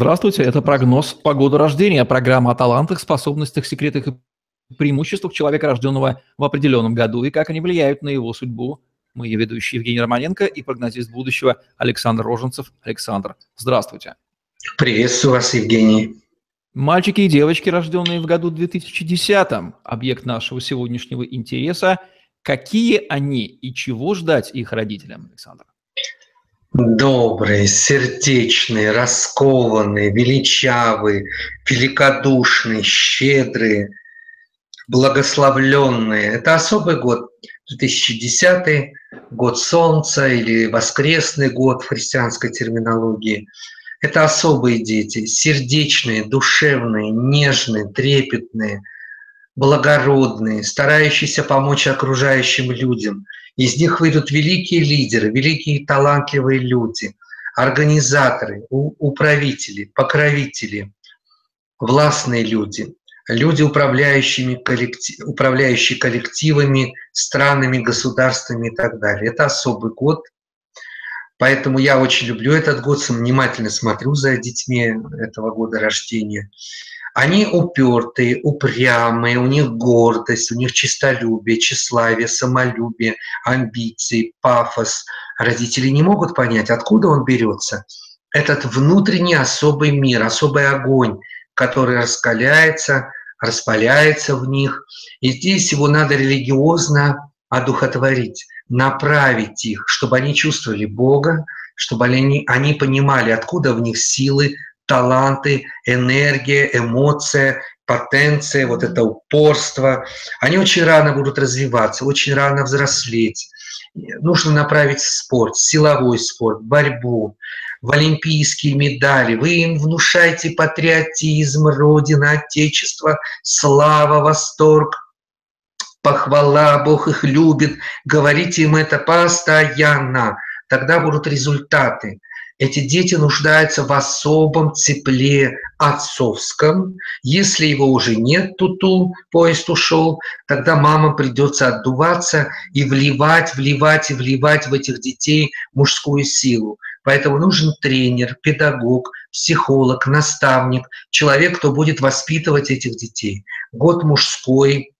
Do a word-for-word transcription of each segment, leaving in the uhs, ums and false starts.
Здравствуйте, это прогноз по году рождения, программа о талантах, способностях, секретах и преимуществах человека, рожденного в определенном году, и как они влияют на его судьбу. Мы ее ведущий Евгений Романенко и прогнозист будущего Александр Рожинцев. Александр, здравствуйте. Приветствую вас, Евгений. Мальчики и девочки, рожденные в году две тысячи десятом, объект нашего сегодняшнего интереса. Какие они и чего ждать их родителям, Александр? Добрые, сердечные, раскованные, величавые, великодушные, щедрые, благословленные. Это особый год, две тысячи десятый, год солнца или воскресный год в христианской терминологии. Это особые дети, сердечные, душевные, нежные, трепетные, благородные, старающиеся помочь окружающим людям. Из них выйдут великие лидеры, великие талантливые люди, организаторы, управители, покровители, властные люди, люди, управляющие коллектив, управляющие коллективами, странами, государствами и так далее. Это особый год, поэтому я очень люблю этот год, внимательно смотрю за детьми этого года рождения. Они упертые, упрямые, у них гордость, у них честолюбие, тщеславие, самолюбие, амбиции, пафос. Родители не могут понять, откуда он берется. Этот внутренний особый мир, особый огонь, который раскаляется, распаляется в них. И здесь его надо религиозно одухотворить, направить их, чтобы они чувствовали Бога, чтобы они, они понимали, откуда в них силы, таланты, энергия, эмоция, потенция, вот это упорство. Они очень рано будут развиваться, очень рано взрослеть. Нужно направить в спорт, силовой спорт, борьбу, в олимпийские медали. Вы им внушаете патриотизм, Родина, Отечество, слава, восторг, похвала, Бог их любит. Говорите им это постоянно, тогда будут результаты. Эти дети нуждаются в особом тепле отцовском. Если его уже нет, ту-ту, поезд ушел, тогда мамам придется отдуваться и вливать, вливать и вливать в этих детей мужскую силу. Поэтому нужен тренер, педагог, психолог, наставник, человек, кто будет воспитывать этих детей. Год мужской,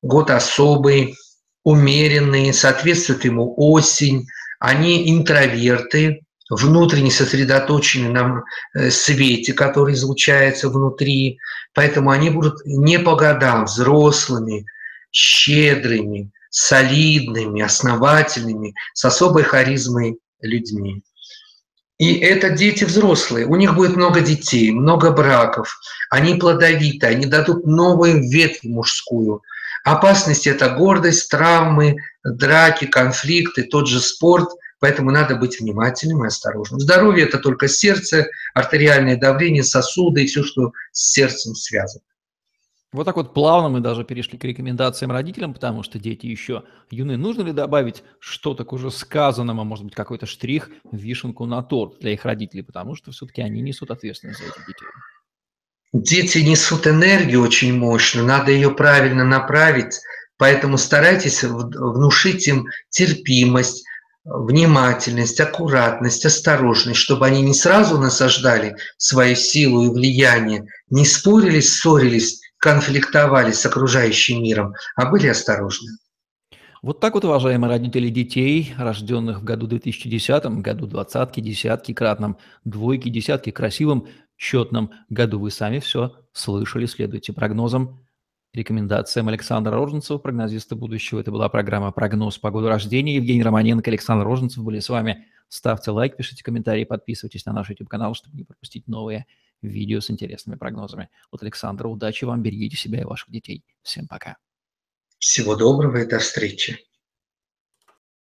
год особый, умеренный, соответствует ему осень, они интроверты, внутренне сосредоточены на свете, который излучается внутри, поэтому они будут не по годам взрослыми, щедрыми, солидными, основательными, с особой харизмой людьми. И это дети взрослые, у них будет много детей, много браков, они плодовиты, они дадут новую ветвь мужскую. Опасность – это гордость, травмы, драки, конфликты, тот же спорт. Поэтому надо быть внимательным и осторожным. Здоровье – это только сердце, артериальное давление, сосуды и все, что с сердцем связано. Вот так вот плавно мы даже перешли к рекомендациям родителям, потому что дети еще юны. Нужно ли добавить что-то к уже сказанному, может быть, какой-то штрих, вишенку на торт для их родителей, потому что все-таки они несут ответственность за этих детей? Дети несут энергию очень мощную, надо ее правильно направить, поэтому старайтесь внушить им терпимость, внимательность, аккуратность, осторожность, чтобы они не сразу насаждали свою силу и влияние, не спорили, ссорились, конфликтовали с окружающим миром, а были осторожны. Вот так вот, уважаемые родители детей, рожденных в году две тысячи десятом, году двадцатки, десятки, кратном, двойки, десятки, красивом, четном году. Вы сами все слышали, следуйте прогнозам, рекомендациям Александра Рожинцева, прогнозиста будущего. Это была программа «Прогноз по году рождения». Евгений Романенко, Александр Рожинцев были с вами. Ставьте лайк, пишите комментарии, подписывайтесь на наш YouTube-канал, чтобы не пропустить новые видео с интересными прогнозами. От Александра удачи вам, берегите себя и ваших детей. Всем пока. Всего доброго и до встречи.